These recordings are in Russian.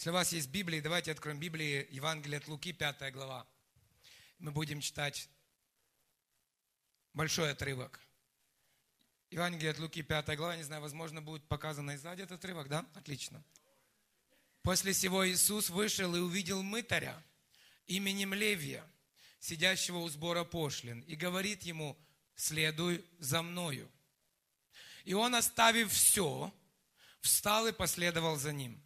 Если у вас есть Библия, давайте откроем Библию, Евангелие от Луки, 5 глава. Мы будем читать большой отрывок. Евангелие от Луки, 5 глава, не знаю, возможно, будет показан и сзади этот отрывок, да? Отлично. «После сего Иисус вышел и увидел мытаря именем Левия, сидящего у сбора пошлин, и говорит ему: следуй за мною. И он, оставив все, встал и последовал за ним.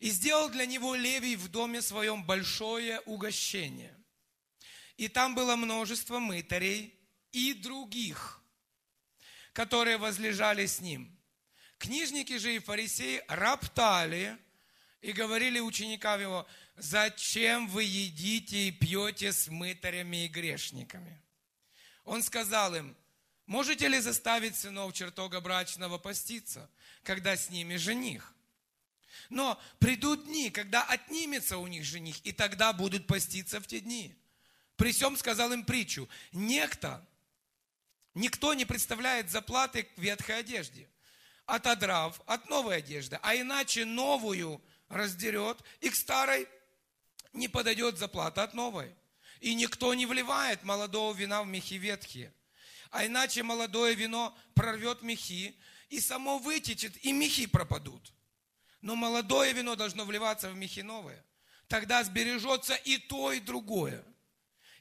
И сделал для него Левий в доме своем большое угощение. И там было множество мытарей и других, которые возлежали с ним. Книжники же и фарисеи роптали и говорили ученикам его: зачем вы едите и пьете с мытарями и грешниками? Он сказал им: можете ли заставить сынов чертога брачного поститься, когда с ними жених? Но придут дни, когда отнимется у них жених, и тогда будут поститься в те дни. При сём сказал им притчу: никто не представляет заплаты к ветхой одежде, отодрав от новой одежды, а иначе новую раздерет, и к старой не подойдет заплата от новой. И никто не вливает молодого вина в мехи ветхие, а иначе молодое вино прорвет мехи, и само вытечет, и мехи пропадут. Но молодое вино должно вливаться в мехи новые, тогда сбережется и то, и другое.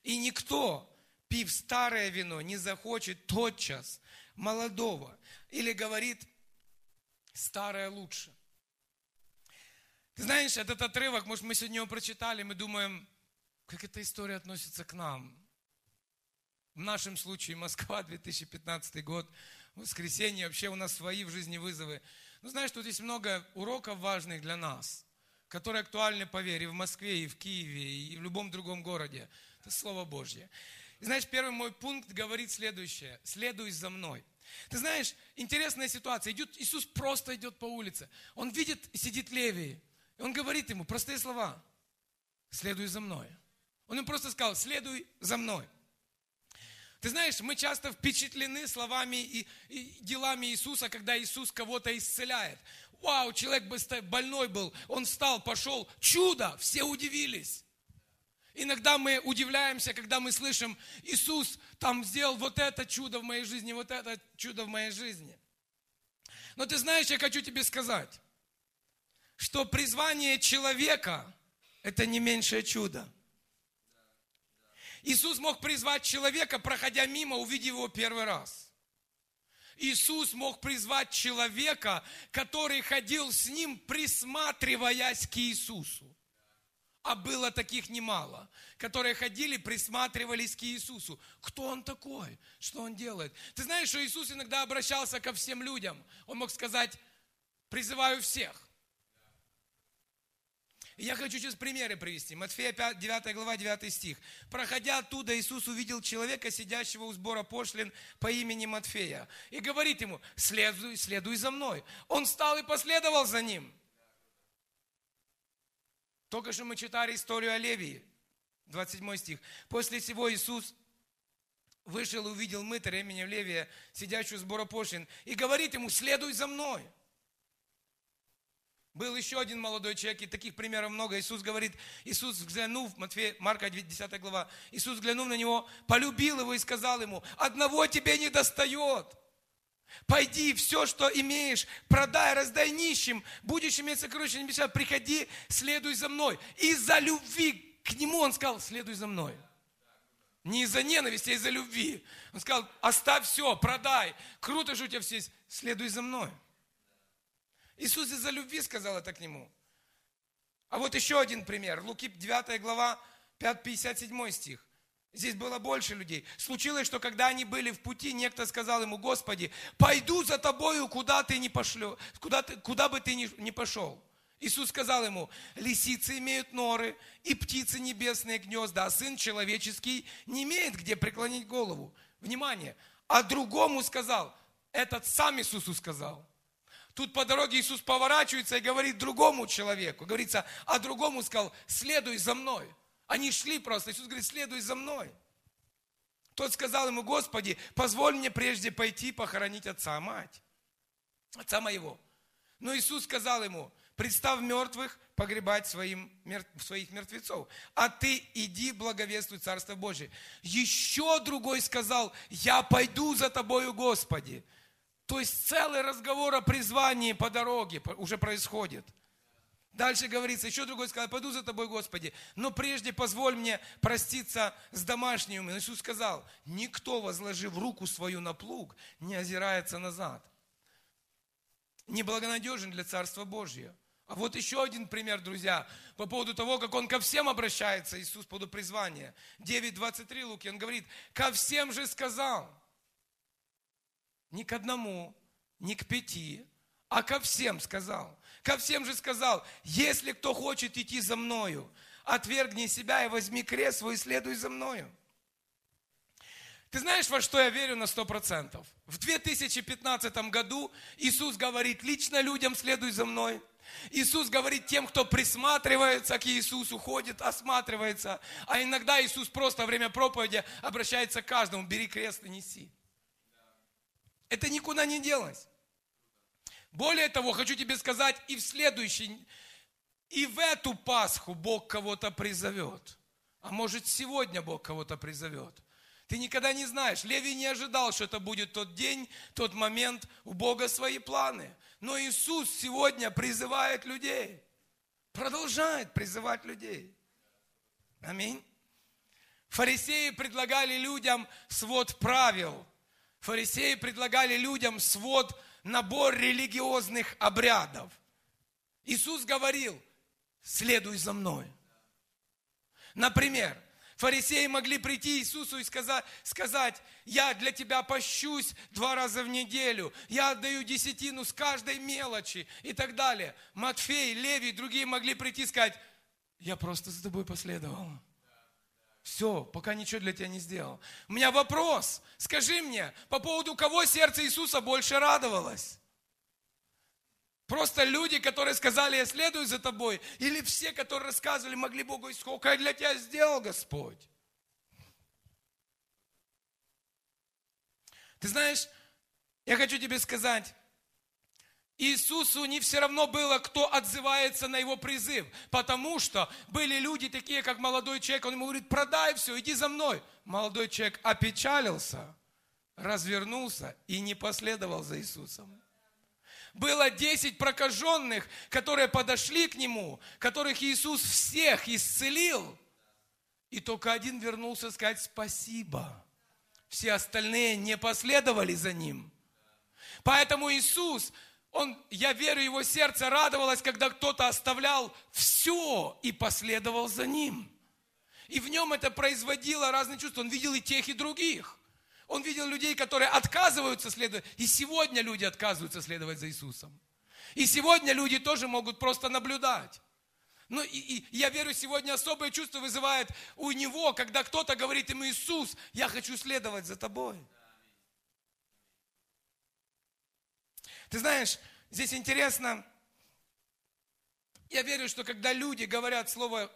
И никто, пив старое вино, не захочет тотчас молодого, или говорит: старое лучше». Ты знаешь, этот отрывок, может, мы сегодня его прочитали, мы думаем, как эта история относится к нам. В нашем случае Москва, 2015 год, воскресенье, вообще у нас свои в жизни вызовы. Ну, знаешь, тут есть много уроков важных для нас, которые актуальны, по вере, в Москве, и в Киеве, и в любом другом городе. Это Слово Божье. И знаешь, первый мой пункт говорит следующее: следуй за мной. Ты знаешь, интересная ситуация. Иисус просто идет по улице. Он видит, сидит Левий. И он говорит ему простые слова: следуй за мной. Он им просто сказал: следуй за мной. Ты знаешь, мы часто впечатлены словами и делами Иисуса, когда Иисус кого-то исцеляет. Вау, человек больной был, он встал, пошел. Чудо! Все удивились. Иногда мы удивляемся, когда мы слышим: Иисус там сделал вот это чудо в моей жизни, вот это чудо в моей жизни. Но ты знаешь, я хочу тебе сказать, что призвание человека – это не меньшее чудо. Иисус мог призвать человека, проходя мимо, увидев его первый раз. Иисус мог призвать человека, который ходил с ним, присматриваясь к Иисусу. А было таких немало, которые ходили, присматривались к Иисусу. Кто он такой? Что он делает? Ты знаешь, что Иисус иногда обращался ко всем людям. Он мог сказать: призываю всех. Я хочу сейчас примеры привести. Матфея 9 глава, 9 стих. «Проходя оттуда, Иисус увидел человека, сидящего у сбора пошлин, по имени Матфея, и говорит ему: следуй за мной. Он встал и последовал за ним». Только что мы читали историю о Левии, 27 стих. «После сего Иисус вышел и увидел мытаря именем Левия, сидящего у сбора пошлин, и говорит ему: следуй за мной». Был еще один молодой человек, и таких примеров много. Иисус говорит, Марка 10 глава, Иисус, взглянув на него, полюбил его и сказал ему: одного тебе не достает. Пойди, все, что имеешь, продай, раздай нищим, будешь иметь сокровища на небесах, приходи, следуй за мной. Из-за любви к нему он сказал: следуй за мной. Не из-за ненависти, а из-за любви. Он сказал: оставь все, продай. Круто, что у тебя все есть, следуй за мной. Иисус из-за любви сказал это к нему. А вот еще один пример. Луки 9 глава, 57 стих. Здесь было больше людей. «Случилось, что когда они были в пути, некто сказал ему: Господи, пойду за тобою, куда бы ты ни пошел. Иисус сказал ему: лисицы имеют норы, и птицы небесные гнезда, а сын человеческий не имеет где преклонить голову». Внимание! «А другому сказал». Этот сам Иисусу сказал. Тут по дороге Иисус поворачивается и говорит другому человеку. Говорится, а другому сказал: следуй за мной. Они шли просто. Иисус говорит: следуй за мной. Тот сказал ему: Господи, позволь мне прежде пойти похоронить отца моего. Но Иисус сказал ему: Представ мертвых погребать своих мертвецов. А ты иди благовествуй Царство Божие. Еще другой сказал: я пойду за тобою, Господи. То есть целый разговор о призвании по дороге уже происходит. Дальше говорится, еще другой сказал: пойду за тобой, Господи, но прежде позволь мне проститься с домашними. Иисус сказал: никто, возложив руку свою на плуг, не озирается назад. Неблагонадежен для Царства Божьего. А вот еще один пример, друзья, по поводу того, как Он ко всем обращается, Иисус, по поводу призвания. 9:23 Луки, Он говорит: ко всем же сказал. Не к одному, не к пяти, а ко всем сказал. Ко всем же сказал: если кто хочет идти за мною, отвергни себя и возьми крест свой и следуй за мною. Ты знаешь, во что я верю на 100%? В 2015 году Иисус говорит лично людям: следуй за мной. Иисус говорит тем, кто присматривается к Иисусу, ходит, осматривается. А иногда Иисус просто во время проповеди обращается к каждому: бери крест и неси. Это никуда не делось. Более того, хочу тебе сказать, и в эту Пасху Бог кого-то призовет. А может, сегодня Бог кого-то призовет. Ты никогда не знаешь. Левий не ожидал, что это будет тот день, тот момент. У Бога свои планы. Но Иисус сегодня призывает людей. Продолжает призывать людей. Аминь. Фарисеи предлагали людям свод правил. Фарисеи предлагали людям набор религиозных обрядов. Иисус говорил: следуй за мной. Например, фарисеи могли прийти Иисусу и сказать: я для тебя пощусь 2 раза в неделю, я отдаю десятину с каждой мелочи и так далее. Матфей, Левий и другие могли прийти и сказать: я просто за тобой последовал. Все, пока ничего для тебя не сделал. У меня вопрос. Скажи мне, по поводу кого сердце Иисуса больше радовалось? Просто люди, которые сказали: я следую за тобой, или все, которые рассказывали, могли Богу: сколько я для тебя сделал, Господь? Ты знаешь, я хочу тебе сказать, Иисусу не все равно было, кто отзывается на Его призыв, потому что были люди такие, как молодой человек, он ему говорит: продай все, иди за мной. Молодой человек опечалился, развернулся и не последовал за Иисусом. Было 10 прокаженных, которые подошли к Нему, которых Иисус всех исцелил, и только один вернулся сказать спасибо. Все остальные не последовали за Ним. Поэтому Иисус... я верю, Его сердце радовалось, когда кто-то оставлял все и последовал за Ним. И в нем это производило разные чувства. Он видел и тех, и других. Он видел людей, которые отказываются следовать. И сегодня люди отказываются следовать за Иисусом. И сегодня люди тоже могут просто наблюдать. Я верю, сегодня особое чувство вызывает у Него, когда кто-то говорит ему: Иисус, я хочу следовать за Тобой. Ты знаешь, здесь интересно, я верю, что когда люди говорят слово,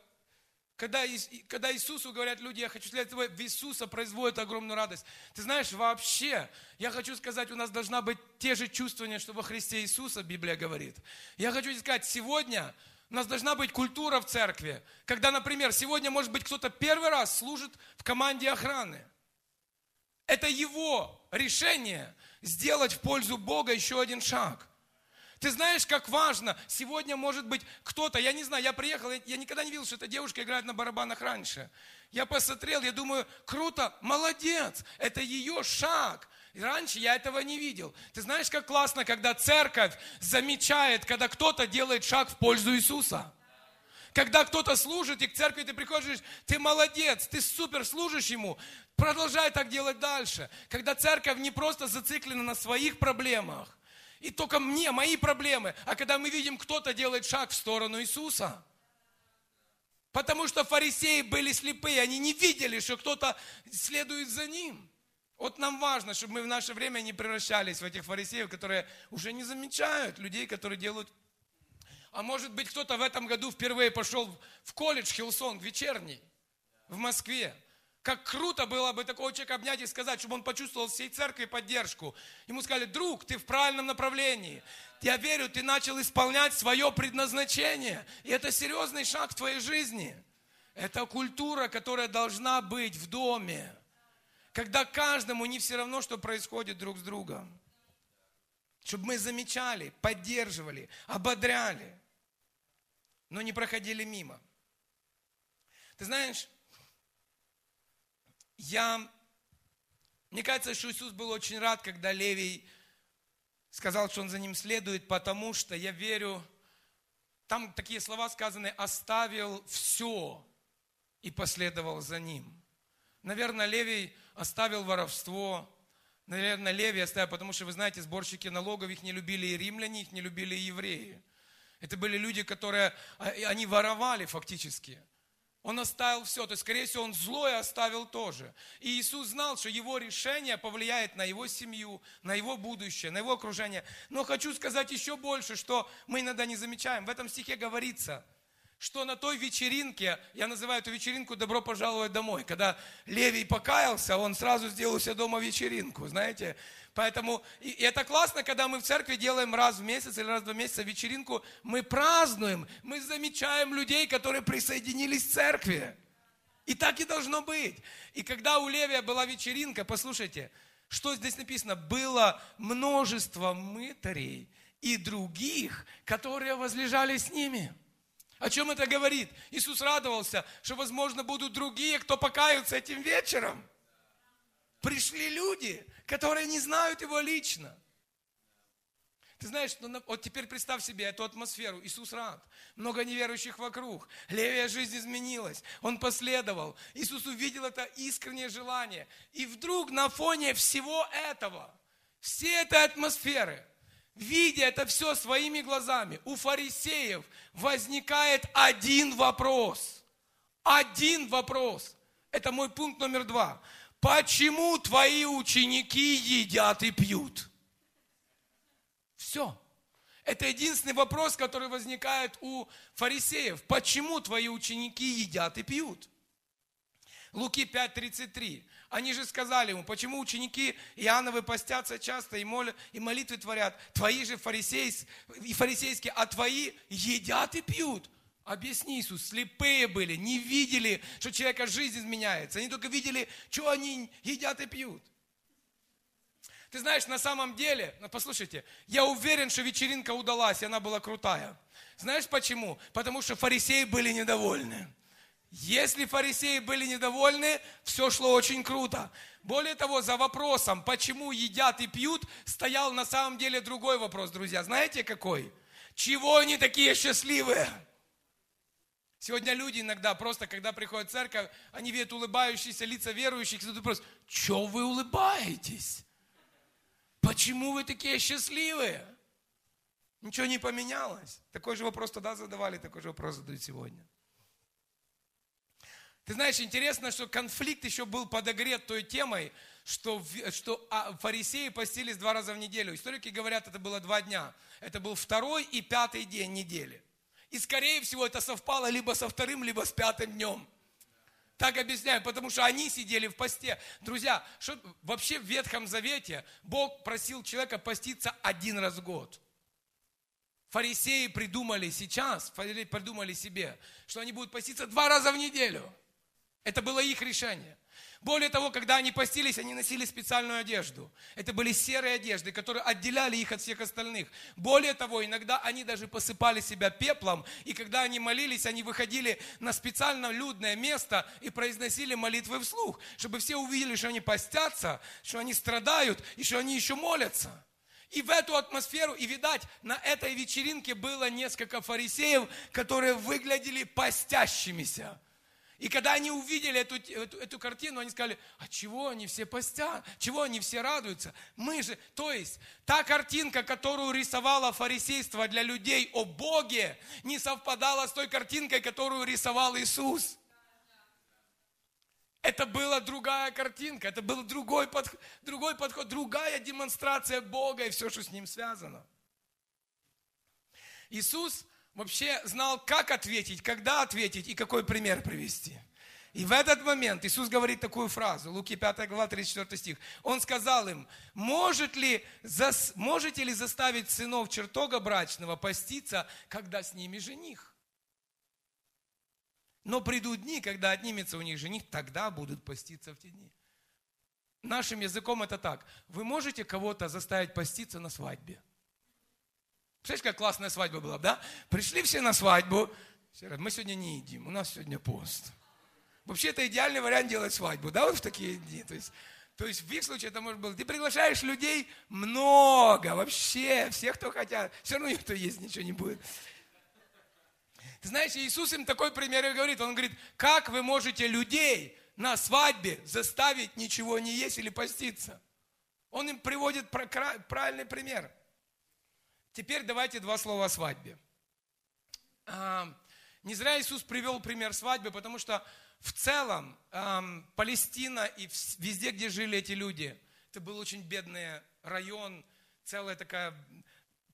когда Иисусу говорят люди: я хочу следовать за Тобой, в Иисуса производит огромную радость. Ты знаешь, вообще, я хочу сказать, у нас должна быть те же чувствования, что во Христе Иисуса, Библия говорит. Я хочу сказать, сегодня у нас должна быть культура в церкви, когда, например, сегодня, может быть, кто-то первый раз служит в команде охраны. Это его решение сделать в пользу Бога еще один шаг. Ты знаешь, как важно. Сегодня, может быть, кто-то, я не знаю, я приехал, я никогда не видел, что эта девушка играет на барабанах раньше. Я посмотрел, я думаю: круто, молодец, это ее шаг. И раньше я этого не видел. Ты знаешь, как классно, когда церковь замечает, когда кто-то делает шаг в пользу Иисуса. Когда кто-то служит, и к церкви ты приходишь и говоришь: ты молодец, ты супер служишь Ему, продолжай так делать дальше. Когда церковь не просто зациклена на своих проблемах, и только мне, мои проблемы, а когда мы видим, кто-то делает шаг в сторону Иисуса. Потому что фарисеи были слепые, они не видели, что кто-то следует за Ним. Вот нам важно, чтобы мы в наше время не превращались в этих фарисеев, которые уже не замечают людей, которые делают. А может быть, кто-то в этом году впервые пошел в колледж Хилсонг вечерний в Москве. Как круто было бы такого человека обнять и сказать, чтобы он почувствовал всей церкви поддержку. Ему сказали: друг, ты в правильном направлении. Я верю, ты начал исполнять свое предназначение. И это серьезный шаг в твоей жизни. Это культура, которая должна быть в доме. Когда каждому не все равно, что происходит друг с другом. Чтобы мы замечали, поддерживали, ободряли, но не проходили мимо. Ты знаешь, мне кажется, что Иисус был очень рад, когда Левий сказал, что он за ним следует, потому что, я верю, там такие слова сказаны: оставил все и последовал за ним. Наверное, Левий оставил воровство. Наверное, Левий оставил, потому что, вы знаете, сборщики налогов, их не любили и римляне, их не любили и евреи. Это были люди, которые, они воровали фактически. Он оставил все, то есть, скорее всего, он злое оставил тоже. И Иисус знал, что его решение повлияет на его семью, на его будущее, на его окружение. Но хочу сказать еще больше, что мы иногда не замечаем. В этом стихе говорится, что на той вечеринке, я называю эту вечеринку «Добро пожаловать домой». Когда Левий покаялся, он сразу сделал себе дома вечеринку, знаете. Поэтому, и это классно, когда мы в церкви делаем раз в месяц или раз в 2 месяца вечеринку, мы празднуем, мы замечаем людей, которые присоединились к церкви. И так и должно быть. И когда у Левия была вечеринка, послушайте, что здесь написано? Было множество мытарей и других, которые возлежали с ними. О чем это говорит? Иисус радовался, что, возможно, будут другие, кто покаются этим вечером. Пришли люди, которые не знают его лично. Ты знаешь, вот теперь представь себе эту атмосферу. Иисус рад. Много неверующих вокруг. Левия жизнь изменилась. Он последовал. Иисус увидел это искреннее желание. И вдруг на фоне всего этого, всей этой атмосферы, видя это все своими глазами, у фарисеев возникает один вопрос. Один вопрос. Это мой пункт номер 2. Почему твои ученики едят и пьют? Все. Это единственный вопрос, который возникает у фарисеев. Почему твои ученики едят и пьют? Луки 5:33. Они же сказали ему: почему ученики Иоанновы постятся часто и молитвы творят, твои же фарисейские, а твои едят и пьют? Объясни, Иисус, слепые были, не видели, что человека жизнь изменяется. Они только видели, что они едят и пьют. Ты знаешь, на самом деле, послушайте, я уверен, что вечеринка удалась, и она была крутая. Знаешь почему? Потому что фарисеи были недовольны. Если фарисеи были недовольны, все шло очень круто. Более того, за вопросом, почему едят и пьют, стоял на самом деле другой вопрос, друзья. Знаете какой? Чего они такие счастливые? Сегодня люди иногда просто, когда приходят в церковь, они видят улыбающиеся лица верующих, задают вопрос: чего вы улыбаетесь? Почему вы такие счастливые? Ничего не поменялось. Такой же вопрос тогда задавали, такой же вопрос задают сегодня. Ты знаешь, интересно, что конфликт еще был подогрет той темой, что фарисеи постились 2 раза в неделю. Историки говорят, это было 2 дня. Это был 2-й и 5-й день недели. И, скорее всего, это совпало либо со 2-м, либо с 5-м днем. Так объясняю, потому что они сидели в посте. Друзья, вообще в Ветхом Завете Бог просил человека поститься 1 раз в год. Фарисеи придумали себе, что они будут поститься 2 раза в неделю. Это было их решение. Более того, когда они постились, они носили специальную одежду. Это были серые одежды, которые отделяли их от всех остальных. Более того, иногда они даже посыпали себя пеплом, и когда они молились, они выходили на специально людное место и произносили молитвы вслух, чтобы все увидели, что они постятся, что они страдают, и что они еще молятся. И в эту атмосферу, и видать, на этой вечеринке было несколько фарисеев, которые выглядели постящимися. И когда они увидели эту картину, они сказали: а чего они все постят? Чего они все радуются? Мы же... То есть, та картинка, которую рисовало фарисейство для людей о Боге, не совпадала с той картинкой, которую рисовал Иисус. Это была другая картинка, это был другой подход, другая демонстрация Бога и все, что с Ним связано. Иисус вообще знал, как ответить, когда ответить и какой пример привести. И в этот момент Иисус говорит такую фразу, Луки 5 глава 34 стих. Он сказал им: можете ли заставить сынов чертога брачного поститься, когда с ними жених? Но придут дни, когда отнимется у них жених, тогда будут поститься в те дни. Нашим языком это так. Вы можете кого-то заставить поститься на свадьбе? Представляешь, как классная свадьба была, да? Пришли все на свадьбу, все говорят: мы сегодня не едим, у нас сегодня пост. Вообще это идеальный вариант делать свадьбу, да, вот в такие дни. То есть в их случае это может быть. Ты приглашаешь людей много, вообще, всех, кто хотят. Все равно никто есть, ничего не будет. Ты знаешь, Иисус им такой пример говорит. Он говорит: как вы можете людей на свадьбе заставить ничего не есть или поститься? Он им приводит правильный пример. Теперь давайте два слова о свадьбе. Не зря Иисус привел пример свадьбы, потому что в целом Палестина и везде, где жили эти люди, это был очень бедный район, целая такая,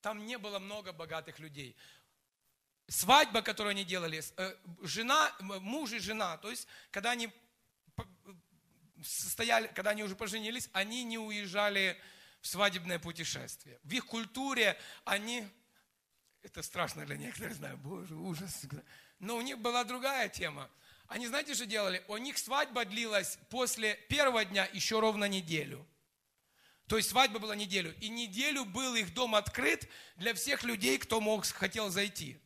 там не было много богатых людей. Свадьба, которую они делали, муж и жена, то есть, когда они уже поженились, они не уезжали в свадебное путешествие. В их культуре они... Это страшно для некоторых, знаю, боже, ужас. Но у них была другая тема. Они, знаете, что делали? У них свадьба длилась после первого дня еще ровно неделю. То есть свадьба была неделю. И неделю был их дом открыт для всех людей, кто хотел зайти.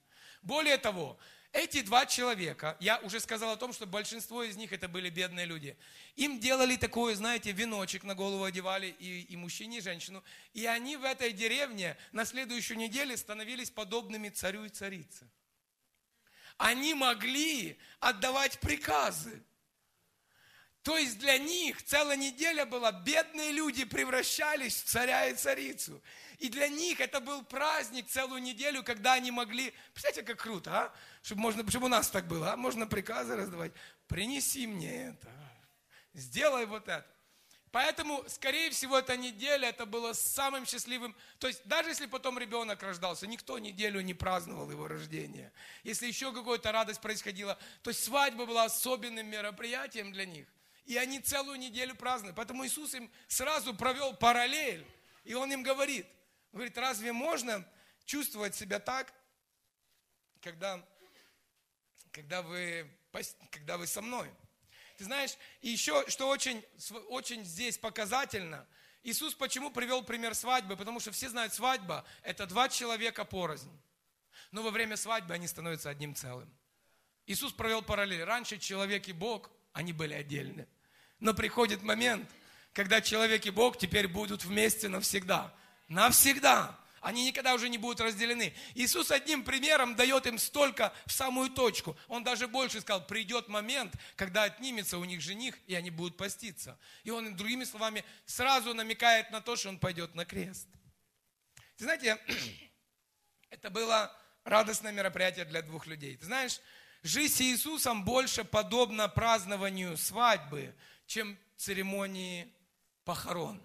Более того, эти два человека, я уже сказал о том, что большинство из них это были бедные люди. Им делали такое, знаете, веночек на голову одевали и мужчине, и женщину. И они в этой деревне на следующую неделю становились подобными царю и царице. Они могли отдавать приказы. То есть для них целая неделя была, бедные люди превращались в царя и царицу. И для них это был праздник целую неделю, когда они могли... Представляете, как круто, а? Чтобы у нас так было, а? Можно приказы раздавать. Принеси мне это, сделай вот это. Поэтому, скорее всего, эта неделя, это было самым счастливым. То есть, даже если потом ребенок рождался, никто неделю не праздновал его рождение. Если еще какая-то радость происходила, то есть свадьба была особенным мероприятием для них. И они целую неделю праздновали. Поэтому Иисус им сразу провел параллель. И Он им говорит, разве можно чувствовать себя так, когда вы со мной? Ты знаешь, и еще, что очень здесь показательно, Иисус почему привел пример свадьбы? Потому что все знают, свадьба – это два человека порознь. Но во время свадьбы они становятся одним целым. Иисус провел параллель. Раньше человек и Бог, они были отдельны. Но приходит момент, когда человек и Бог теперь будут вместе навсегда. Навсегда. Они никогда уже не будут разделены. Иисус одним примером дает им столько в самую точку. Он даже больше сказал, придет момент, когда отнимется у них жених, и они будут поститься. И Он им, другими словами, сразу намекает на то, что Он пойдет на крест. Ты знаете, это было радостное мероприятие для двух людей. Ты знаешь, жизнь с Иисусом больше подобна празднованию свадьбы, чем церемонии похорон.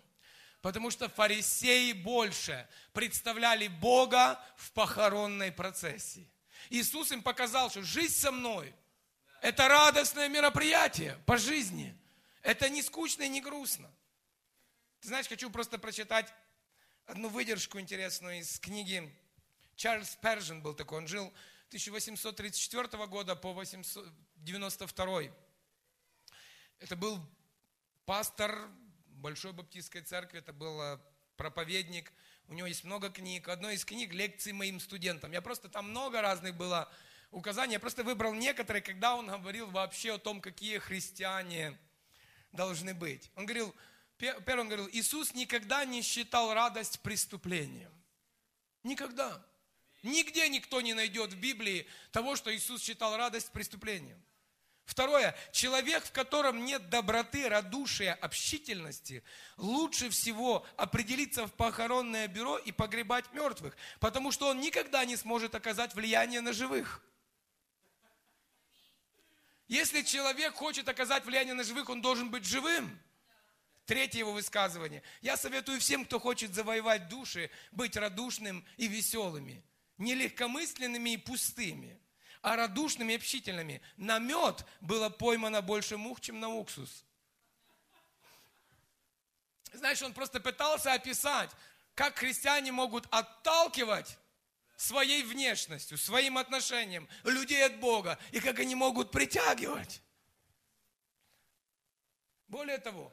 Потому что фарисеи больше представляли Бога в похоронной процессии. Иисус им показал, что жизнь со мной – это радостное мероприятие по жизни. Это не скучно и не грустно. Ты знаешь, хочу просто прочитать одну выдержку интересную из книги. Чарльз Першин был такой, он жил 1834 года по 1892. Это был пастор Большой Баптистской церкви, это был проповедник, у него есть много книг. Одной из книг «Лекции моим студентам». Там много разных было указаний, я просто выбрал некоторые, когда он говорил вообще о том, какие христиане должны быть. Он говорил, Иисус никогда не считал радость преступлением. Никогда. Нигде никто не найдет в Библии того, что Иисус считал радость преступлением. Второе. Человек, в котором нет доброты, радушия, общительности, лучше всего определиться в похоронное бюро и погребать мертвых, потому что он никогда не сможет оказать влияние на живых. Если человек хочет оказать влияние на живых, он должен быть живым. Третье его высказывание. Я советую всем, кто хочет завоевать души, быть радушным и веселыми, нелегкомысленными и пустыми. а радушными и общительными. На мед было поймано больше мух, чем на уксус. Знаешь, он просто пытался описать, как христиане могут отталкивать своей внешностью, своим отношением людей от Бога, и как они могут притягивать. Более того,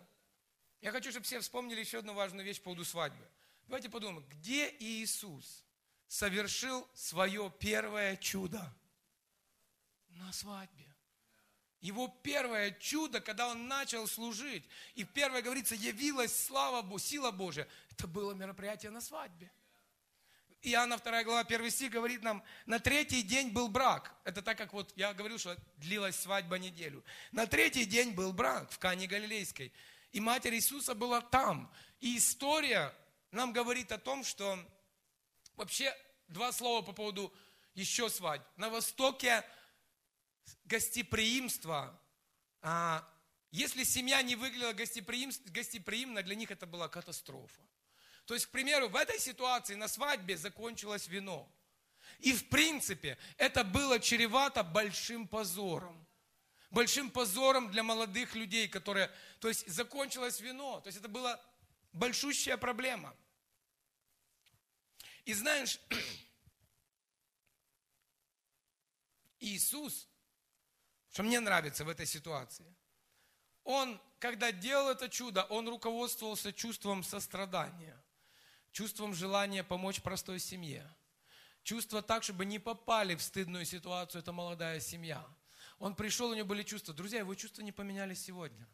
я хочу, чтобы все вспомнили еще одну важную вещь по поводу свадьбы. Давайте подумаем, где Иисус совершил свое первое чудо? На свадьбе. Его первое чудо, когда он начал служить, и первое, говорится, явилась слава Богу, сила Божия, это было мероприятие на свадьбе. Иоанна 2 глава 1 стих говорит нам, на третий день был брак. Это так, как вот я говорил, что длилась свадьба неделю. На третий день был брак в Кане Галилейской. И Матерь Иисуса была там. И история нам говорит о том, что вообще два слова по поводу еще свадьб. На Востоке гостеприимство. Если семья не выглядела гостеприимно, для них это была катастрофа. То есть, к примеру, в этой ситуации на свадьбе закончилось вино. И, в принципе, это было чревато большим позором. Большим позором для молодых людей, которые... То есть, закончилось вино. То есть, это была большущая проблема. И знаешь, Иисус, что мне нравится в этой ситуации, Он, когда делал это чудо, Он руководствовался чувством сострадания. Чувством желания помочь простой семье. Чувство так, чтобы не попали в стыдную ситуацию, это молодая семья. Он пришел, у него были чувства. Друзья, его чувства не поменялись сегодня.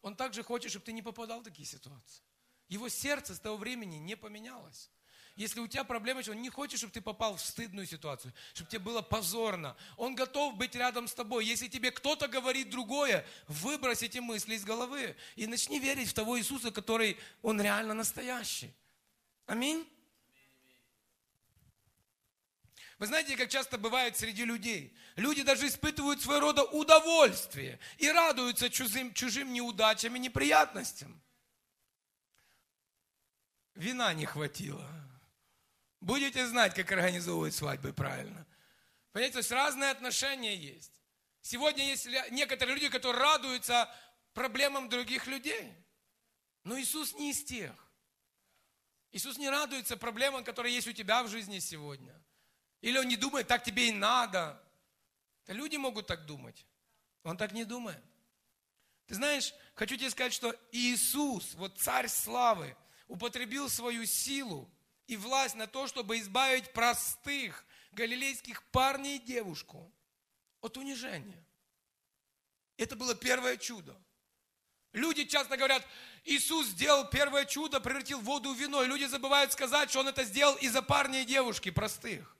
Он также хочет, чтобы ты не попадал в такие ситуации. Его сердце с того времени не поменялось. Если у тебя проблемы, он не хочет, чтобы ты попал в стыдную ситуацию, чтобы тебе было позорно. Он готов быть рядом с тобой. Если тебе кто-то говорит другое, выбрось эти мысли из головы и начни верить в того Иисуса, который, он реально настоящий. Аминь? Вы знаете, как часто бывает среди людей. Люди даже испытывают своего рода удовольствие и радуются чужим неудачам и неприятностям. Вина не хватило. Будете знать, как организовывать свадьбы правильно. Понимаете, то есть разные отношения есть. Сегодня есть некоторые люди, которые радуются проблемам других людей. Но Иисус не из тех. Иисус не радуется проблемам, которые есть у тебя в жизни сегодня. Или Он не думает, так тебе и надо. Это люди могут так думать. Он так не думает. Ты знаешь, хочу тебе сказать, что Иисус, вот Царь Славы, употребил свою силу и власть на то, чтобы избавить простых галилейских парней и девушку от унижения. Это было первое чудо. Люди часто говорят, Иисус сделал первое чудо, превратил воду в вино. И люди забывают сказать, что Он это сделал из-за парня и девушки простых.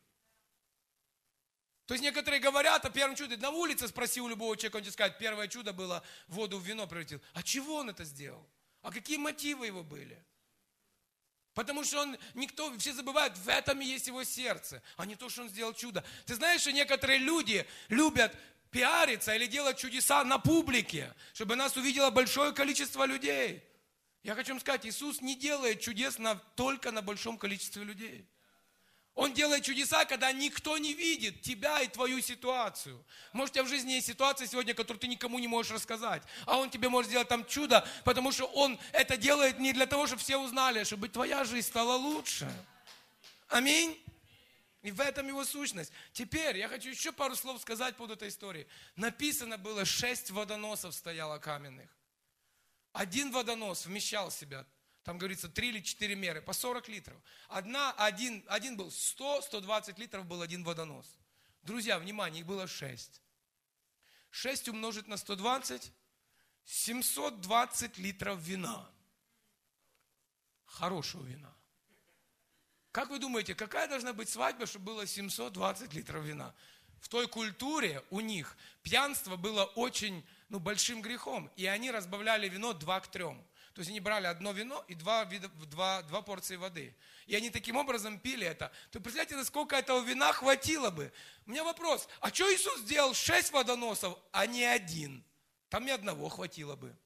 То есть некоторые говорят о первом чуде. На улице спроси у любого человека, он тебе скажет, первое чудо было, воду в вино превратил. А чего Он это сделал? А какие мотивы его были? Потому что все забывают, в этом и есть его сердце, а не то, что он сделал чудо. Ты знаешь, что некоторые люди любят пиариться или делать чудеса на публике, чтобы нас увидело большое количество людей. Я хочу вам сказать, Иисус не делает чудес только на большом количестве людей. Он делает чудеса, когда никто не видит тебя и твою ситуацию. Может, у тебя в жизни есть ситуация сегодня, которую ты никому не можешь рассказать, а Он тебе может сделать там чудо, потому что Он это делает не для того, чтобы все узнали, чтобы твоя жизнь стала лучше. Аминь. И в этом его сущность. Теперь я хочу еще пару слов сказать по поводу этой истории. Написано было, 6 водоносов стояло каменных. Один водонос вмещал в себя, там говорится, 3 или 4 меры, по 40 литров. Один был 100, 120 литров был один водонос. Друзья, внимание, их было 6. 6 умножить на 120, 720 литров вина. Хорошего вина. Как вы думаете, какая должна быть свадьба, чтобы было 720 литров вина? В той культуре у них пьянство было очень большим грехом. И они разбавляли вино 2 к 3. То есть они брали одно вино и два порции воды. И они таким образом пили это. То представляете, насколько этого вина хватило бы? У меня вопрос, а что Иисус сделал 6 водоносов, а не 1? Там и одного хватило бы.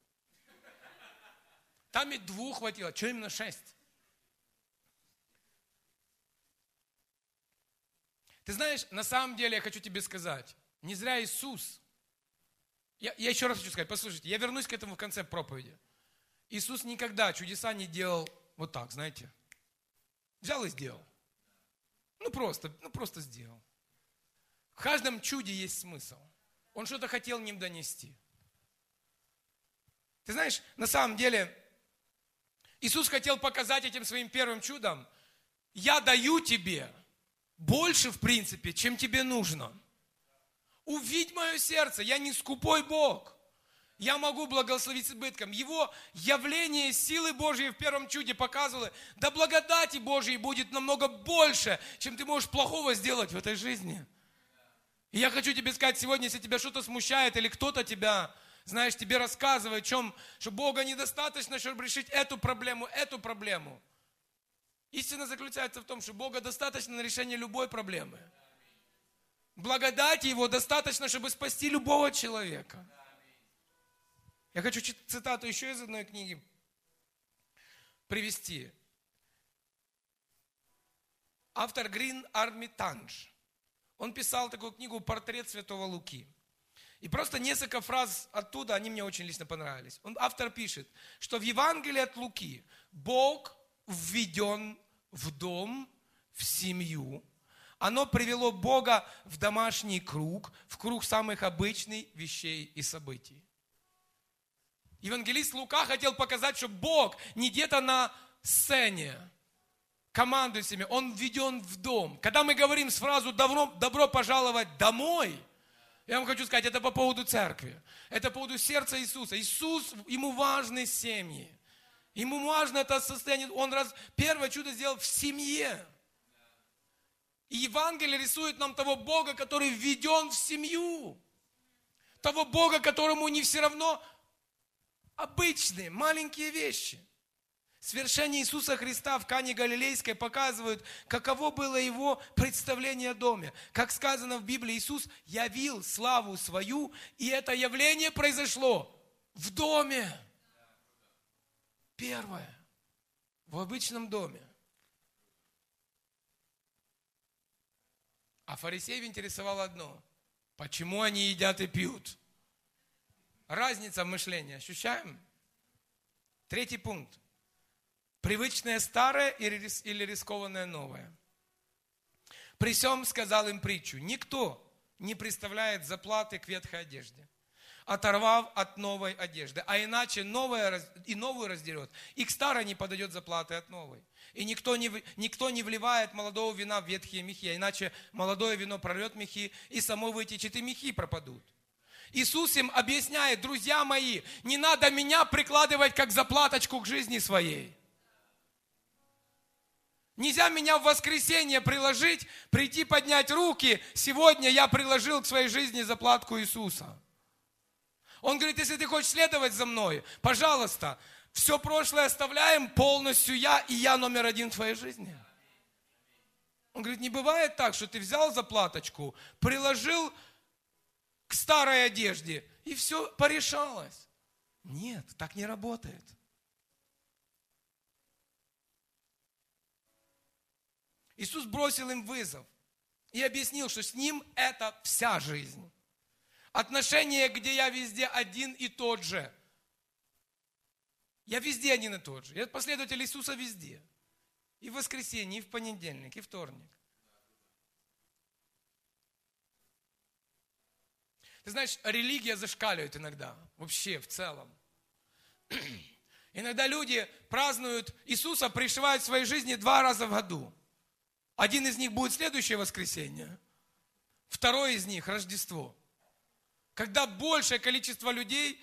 Там и 2 хватило. Чего именно 6? Ты знаешь, на самом деле я хочу тебе сказать, не зря Иисус, я еще раз хочу сказать, послушайте, я вернусь к этому в конце проповеди. Иисус никогда чудеса не делал вот так, знаете, взял и сделал. Ну просто сделал. В каждом чуде есть смысл. Он что-то хотел им донести. Ты знаешь, на самом деле, Иисус хотел показать этим своим первым чудом, я даю тебе больше, в принципе, чем тебе нужно. Увидь мое сердце, я не скупой Бог. Я могу благословить с избытком. Его явление силы Божьей в первом чуде показывало, да благодати Божьей будет намного больше, чем ты можешь плохого сделать в этой жизни. И я хочу тебе сказать сегодня, если тебя что-то смущает или кто-то тебя, знаешь, тебе рассказывает, что Бога недостаточно, чтобы решить эту проблему. Истина заключается в том, что Бога достаточно на решение любой проблемы. Благодати Его достаточно, чтобы спасти любого человека. Я хочу цитату еще из одной книги привести. Автор Грин Армитанж. Он писал такую книгу «Портрет святого Луки». И просто несколько фраз оттуда, они мне очень лично понравились. Автор пишет, что в Евангелии от Луки Бог введен в дом, в семью. Оно привело Бога в домашний круг, в круг самых обычных вещей и событий. Евангелист Лука хотел показать, что Бог не где-то на сцене командует всеми, Он введен в дом. Когда мы говорим сразу «добро пожаловать домой», я вам хочу сказать, это по поводу церкви, это по поводу сердца Иисуса. Иисус, Ему важны семьи, Ему важно это состояние. Он первое чудо сделал в семье. И Евангелие рисует нам того Бога, который введен в семью, того Бога, которому не все равно обычные, маленькие вещи. Свершение Иисуса Христа в Кане Галилейской показывает, каково было Его представление о доме. Как сказано в Библии, Иисус явил славу свою, и это явление произошло в доме. Первое. В обычном доме. А фарисеев интересовало одно. Почему они едят и пьют? Разница в мышлении. Ощущаем? Третий пункт. Привычное старое или рискованное новое. При сём сказал им притчу. Никто не представляет заплаты к ветхой одежде, оторвав от новой одежды. А иначе новое и новую раздерет. И к старой не подойдет заплаты от новой. И никто не вливает молодого вина в ветхие мехи. А иначе молодое вино прорвет мехи, и само вытечет, и мехи пропадут. Иисус им объясняет, друзья мои, не надо меня прикладывать как заплаточку к жизни своей. Нельзя меня в воскресенье приложить, прийти поднять руки. Сегодня я приложил к своей жизни заплатку Иисуса. Он говорит, если ты хочешь следовать за мной, пожалуйста, все прошлое оставляем, полностью я, и я номер один в твоей жизни. Он говорит, не бывает так, что ты взял заплаточку, приложил к старой одежде, и все порешалось. Нет, так не работает. Иисус бросил им вызов и объяснил, что с Ним это вся жизнь. Отношение, где я везде один и тот же. Я везде один и тот же. Я последователь Иисуса везде. И в воскресенье, и в понедельник, и вторник. Ты знаешь, религия зашкаливает иногда. Вообще, в целом. Иногда люди празднуют Иисуса, пришивают в своей жизни 2 раза в году. Один из них будет следующее воскресенье, второй из них – Рождество. Когда большее количество людей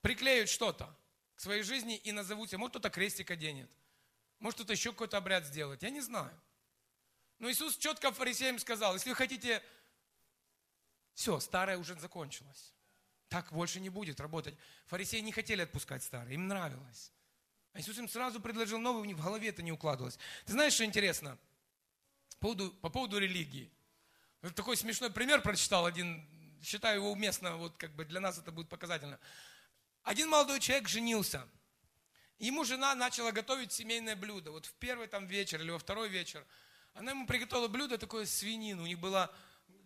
приклеют что-то к своей жизни и назовут себя. Может, кто-то крестик оденет, может, кто-то еще какой-то обряд сделает, я не знаю. Но Иисус четко фарисеям сказал, если вы хотите, все, старое уже закончилось. Так больше не будет работать. Фарисеи не хотели отпускать старое, им нравилось. А Иисус им сразу предложил новый, у них в голове это не укладывалось. Ты знаешь, что интересно? По поводу религии. Вот такой смешной пример прочитал один, считаю его уместно, вот как бы для нас это будет показательно. Один молодой человек женился. Ему жена начала готовить семейное блюдо. Вот в первый там вечер или во второй вечер Она ему приготовила блюдо такое свинину. У них была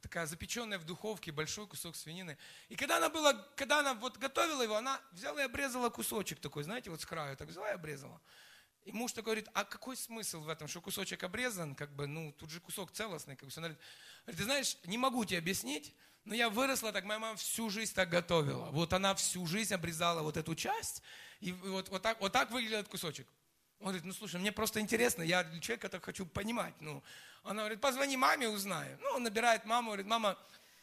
такая запеченная в духовке большой кусок свинины. И когда она вот готовила его, она взяла и обрезала кусочек такой, знаете, вот с краю так взяла и обрезала. И муж такой говорит, а какой смысл в этом, что кусочек обрезан, как бы, ну, тут же кусок целостный. Как бы. Она говорит, ты знаешь, не могу тебе объяснить, но я выросла так, моя мама всю жизнь так готовила. Вот она всю жизнь обрезала вот эту часть, и вот так выглядел этот кусочек. Он говорит, ну, слушай, мне просто интересно, я человека так хочу понимать. Ну, она говорит, позвони маме, узнай. Ну, он набирает маму, говорит, мама,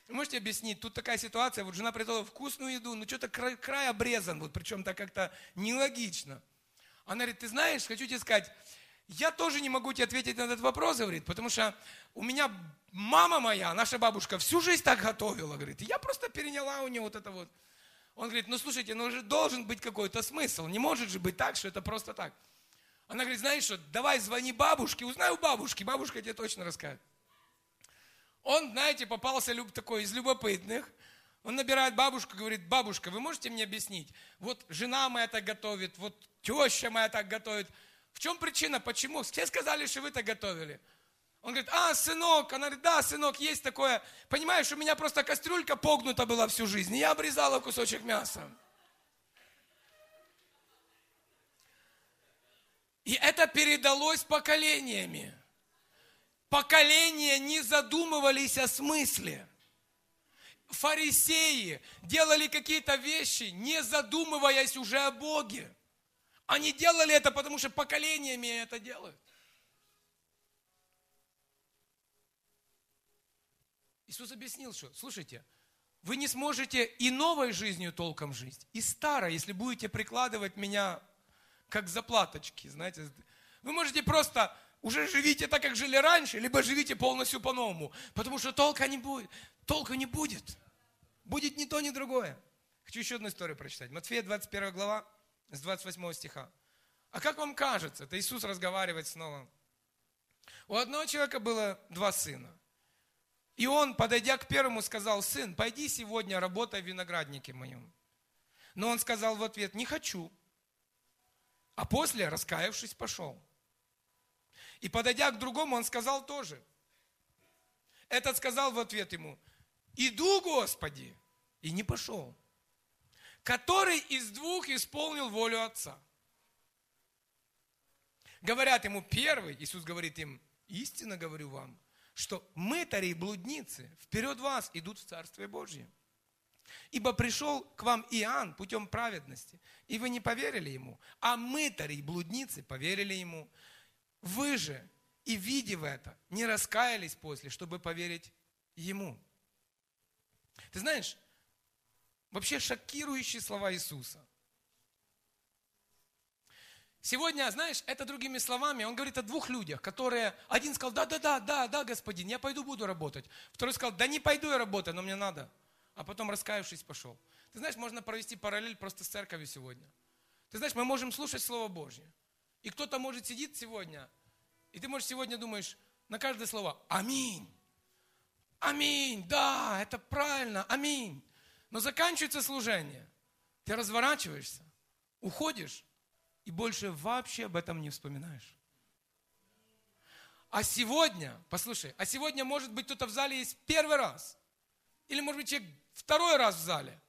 можете объяснить, тут такая ситуация, вот жена приготовила вкусную еду, но что-то край обрезан, вот, причем так как-то нелогично. Она говорит, ты знаешь, хочу тебе сказать, я тоже не могу тебе ответить на этот вопрос, говорит, потому что у меня мама моя, наша бабушка, всю жизнь так готовила, говорит, и я просто переняла у нее вот это вот. Он говорит, ну, слушайте, ну, уже должен быть какой-то смысл, не может же быть так, что это просто так. Она говорит, знаешь что, давай звони бабушке, узнай у бабушки, бабушка тебе точно расскажет. Он, знаете, попался такой из любопытных. Он набирает бабушку, говорит, бабушка, вы можете мне объяснить? Вот жена моя так готовит, вот теща моя так готовит. В чем причина, почему? Все сказали, что вы так готовили. Он говорит, сынок. Она говорит, да, сынок, есть такое. Понимаешь, у меня просто кастрюлька погнута была всю жизнь, и я обрезала кусочек мяса. И это передалось поколениями. Поколения не задумывались о смысле. Фарисеи делали какие-то вещи, не задумываясь уже о Боге. Они делали это, потому что поколениями это делают. Иисус объяснил, что, слушайте, вы не сможете и новой жизнью толком жить, и старой, если будете прикладывать меня как заплаточки, знаете. Вы можете просто уже живите так, как жили раньше, либо живите полностью по-новому, потому что толка не будет. Толка не будет. Будет ни то, ни другое. Хочу еще одну историю прочитать. Матфея 21 глава, с 28 стиха. А как вам кажется, это Иисус разговаривает снова. У одного человека было 2 сына. И он, подойдя к первому, сказал, сын, пойди сегодня работай в винограднике моем. Но он сказал в ответ, не хочу. А после, раскаявшись, пошел. И подойдя к другому, он сказал тоже. Этот сказал в ответ ему, иду, Господи, и не пошел. Который из двух исполнил волю Отца? Говорят ему первый, Иисус говорит им, истинно говорю вам, что мытари и блудницы вперед вас идут в Царствие Божье. Ибо пришел к вам Иоанн путем праведности, и вы не поверили ему, а мытари и блудницы поверили ему. Вы же, и видев это, не раскаялись после, чтобы поверить ему. Ты знаешь, вообще шокирующие слова Иисуса. Сегодня, знаешь, это другими словами, он говорит о двух людях, которые, один сказал, да, господин, я пойду буду работать. Второй сказал, да не пойду я работаю, но мне надо. А потом, раскаявшись, пошел. Ты знаешь, можно провести параллель просто с церковью сегодня. Ты знаешь, мы можем слушать Слово Божье. И кто-то может сидеть сегодня, и ты, может, сегодня думаешь на каждое слово «Аминь! Аминь! Да, это правильно! Аминь!» Но заканчивается служение, ты разворачиваешься, уходишь и больше вообще об этом не вспоминаешь. А сегодня, послушай, может быть, кто-то в зале есть первый раз, или, может быть, человек второй раз в зале.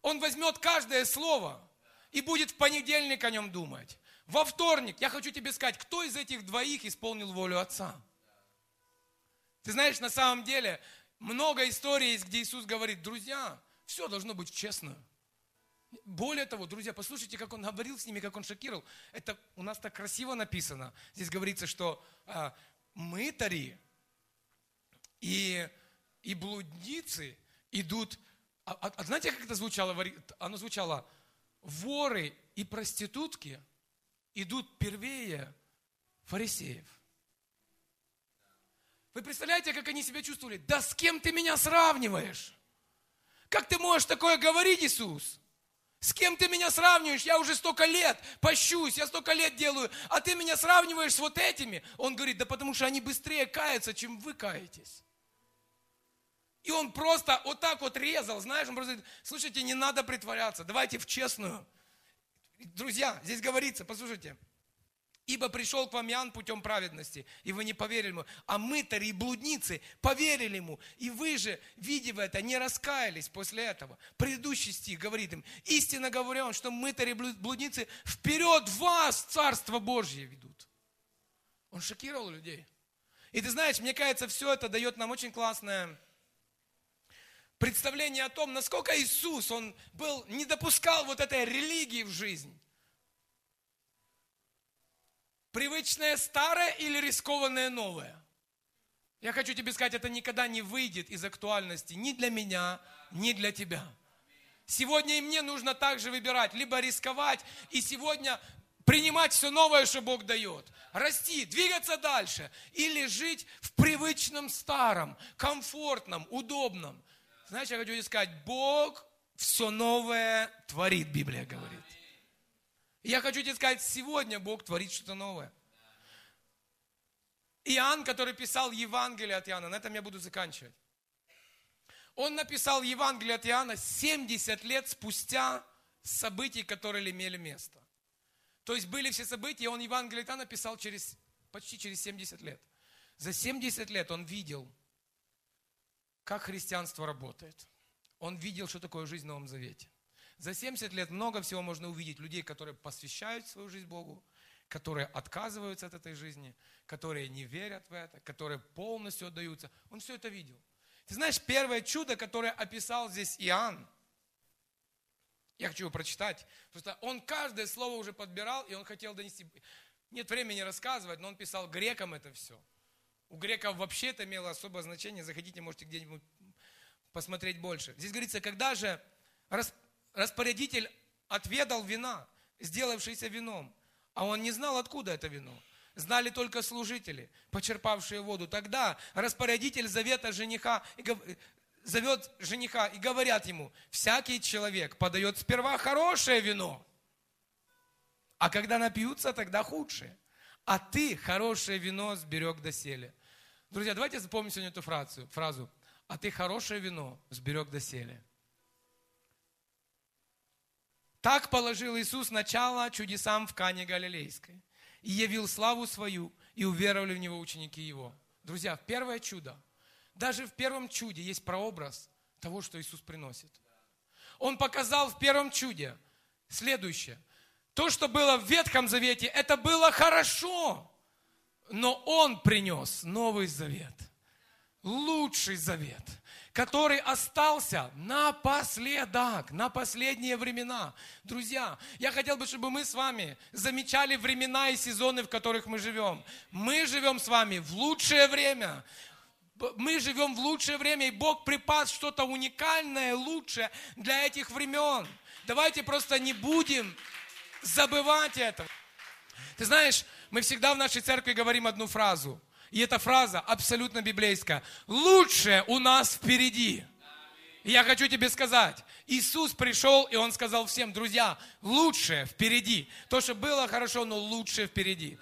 Он возьмет каждое слово и будет в понедельник о нем думать. Во вторник, я хочу тебе сказать, кто из этих двоих исполнил волю Отца? Ты знаешь, на самом деле, много историй есть, где Иисус говорит, друзья, все должно быть честно. Более того, друзья, послушайте, как Он говорил с ними, как Он шокировал. Это у нас так красиво написано. Здесь говорится, что мытари и блудницы идут... А знаете, как это звучало? Оно звучало, воры и проститутки... идут первее фарисеев. Вы представляете, как они себя чувствовали? Да с кем ты меня сравниваешь? Как ты можешь такое говорить, Иисус? С кем ты меня сравниваешь? Я уже столько лет пощусь, я столько лет делаю, а ты меня сравниваешь с вот этими? Он говорит, да потому что они быстрее каются, чем вы каетесь. И он просто вот так вот резал, знаешь, он просто говорит, слушайте, не надо притворяться, давайте в честную. Друзья, здесь говорится, послушайте, Ибо пришел к вам Иоанн путем праведности, и вы не поверили ему. А мы-то, и блудницы, поверили ему. И вы же, видев это, не раскаялись после этого. Предыдущий стих говорит им: истинно говорю вам, что мы-то, и блудницы, вперед вас Царство Божье ведут. Он шокировал людей. И ты знаешь, мне кажется, все это дает нам очень классное представление о том, насколько Иисус, Он был, не допускал вот этой религии в жизнь. Привычное старое или рискованное новое? Я хочу тебе сказать, это никогда не выйдет из актуальности ни для меня, ни для тебя. Сегодня и мне нужно также выбирать, либо рисковать и сегодня принимать все новое, что Бог дает, расти, двигаться дальше, или жить в привычном старом, комфортном, удобном. Знаешь, я хочу тебе сказать, Бог все новое творит, Библия говорит. Я хочу тебе сказать, сегодня Бог творит что-то новое. Иоанн, который писал Евангелие от Иоанна, на этом я буду заканчивать. Он написал Евангелие от Иоанна 70 лет спустя событий, которые имели место. То есть были все события, и он Евангелие от Иоанна писал почти через 70 лет. За 70 лет он видел, как христианство работает. Он видел, что такое жизнь в Новом Завете. За 70 лет много всего можно увидеть. Людей, которые посвящают свою жизнь Богу, которые отказываются от этой жизни, которые не верят в это, которые полностью отдаются. Он все это видел. Ты знаешь, первое чудо, которое описал здесь Иоанн, я хочу его прочитать, потому что он каждое слово уже подбирал, и он хотел донести. Нет времени рассказывать, но он писал грекам это все. У греков вообще это имело особое значение. Заходите, можете где-нибудь посмотреть больше. Здесь говорится, когда же распорядитель отведал вина, сделавшийся вином, а он не знал, откуда это вино. Знали только служители, почерпавшие воду. Тогда распорядитель завета жениха зовет жениха и говорят ему: всякий человек подает сперва хорошее вино, а когда напьются, тогда худшее. А ты хорошее вино сберег доселе. Друзья, давайте запомним сегодня эту фразу. А ты хорошее вино сберег доселе. Так положил Иисус начало чудесам в Кане Галилейской. И явил славу свою, и уверовали в Него ученики Его. Друзья, первое чудо. Даже в первом чуде есть прообраз того, что Иисус приносит. Он показал в первом чуде следующее. То, что было в Ветхом Завете, это было хорошо. Но Он принес Новый Завет. Лучший Завет, который остался напоследок, на последние времена. Друзья, я хотел бы, чтобы мы с вами замечали времена и сезоны, в которых мы живем. Мы живем с вами в лучшее время. Мы живем в лучшее время, и Бог припас что-то уникальное, лучшее для этих времен. Давайте просто не будем забывать этого. Ты знаешь, мы всегда в нашей церкви говорим одну фразу. И эта фраза абсолютно библейская. Лучшее у нас впереди. И я хочу тебе сказать, Иисус пришел, и Он сказал всем: друзья, лучшее впереди. То, что было хорошо, но лучшее впереди.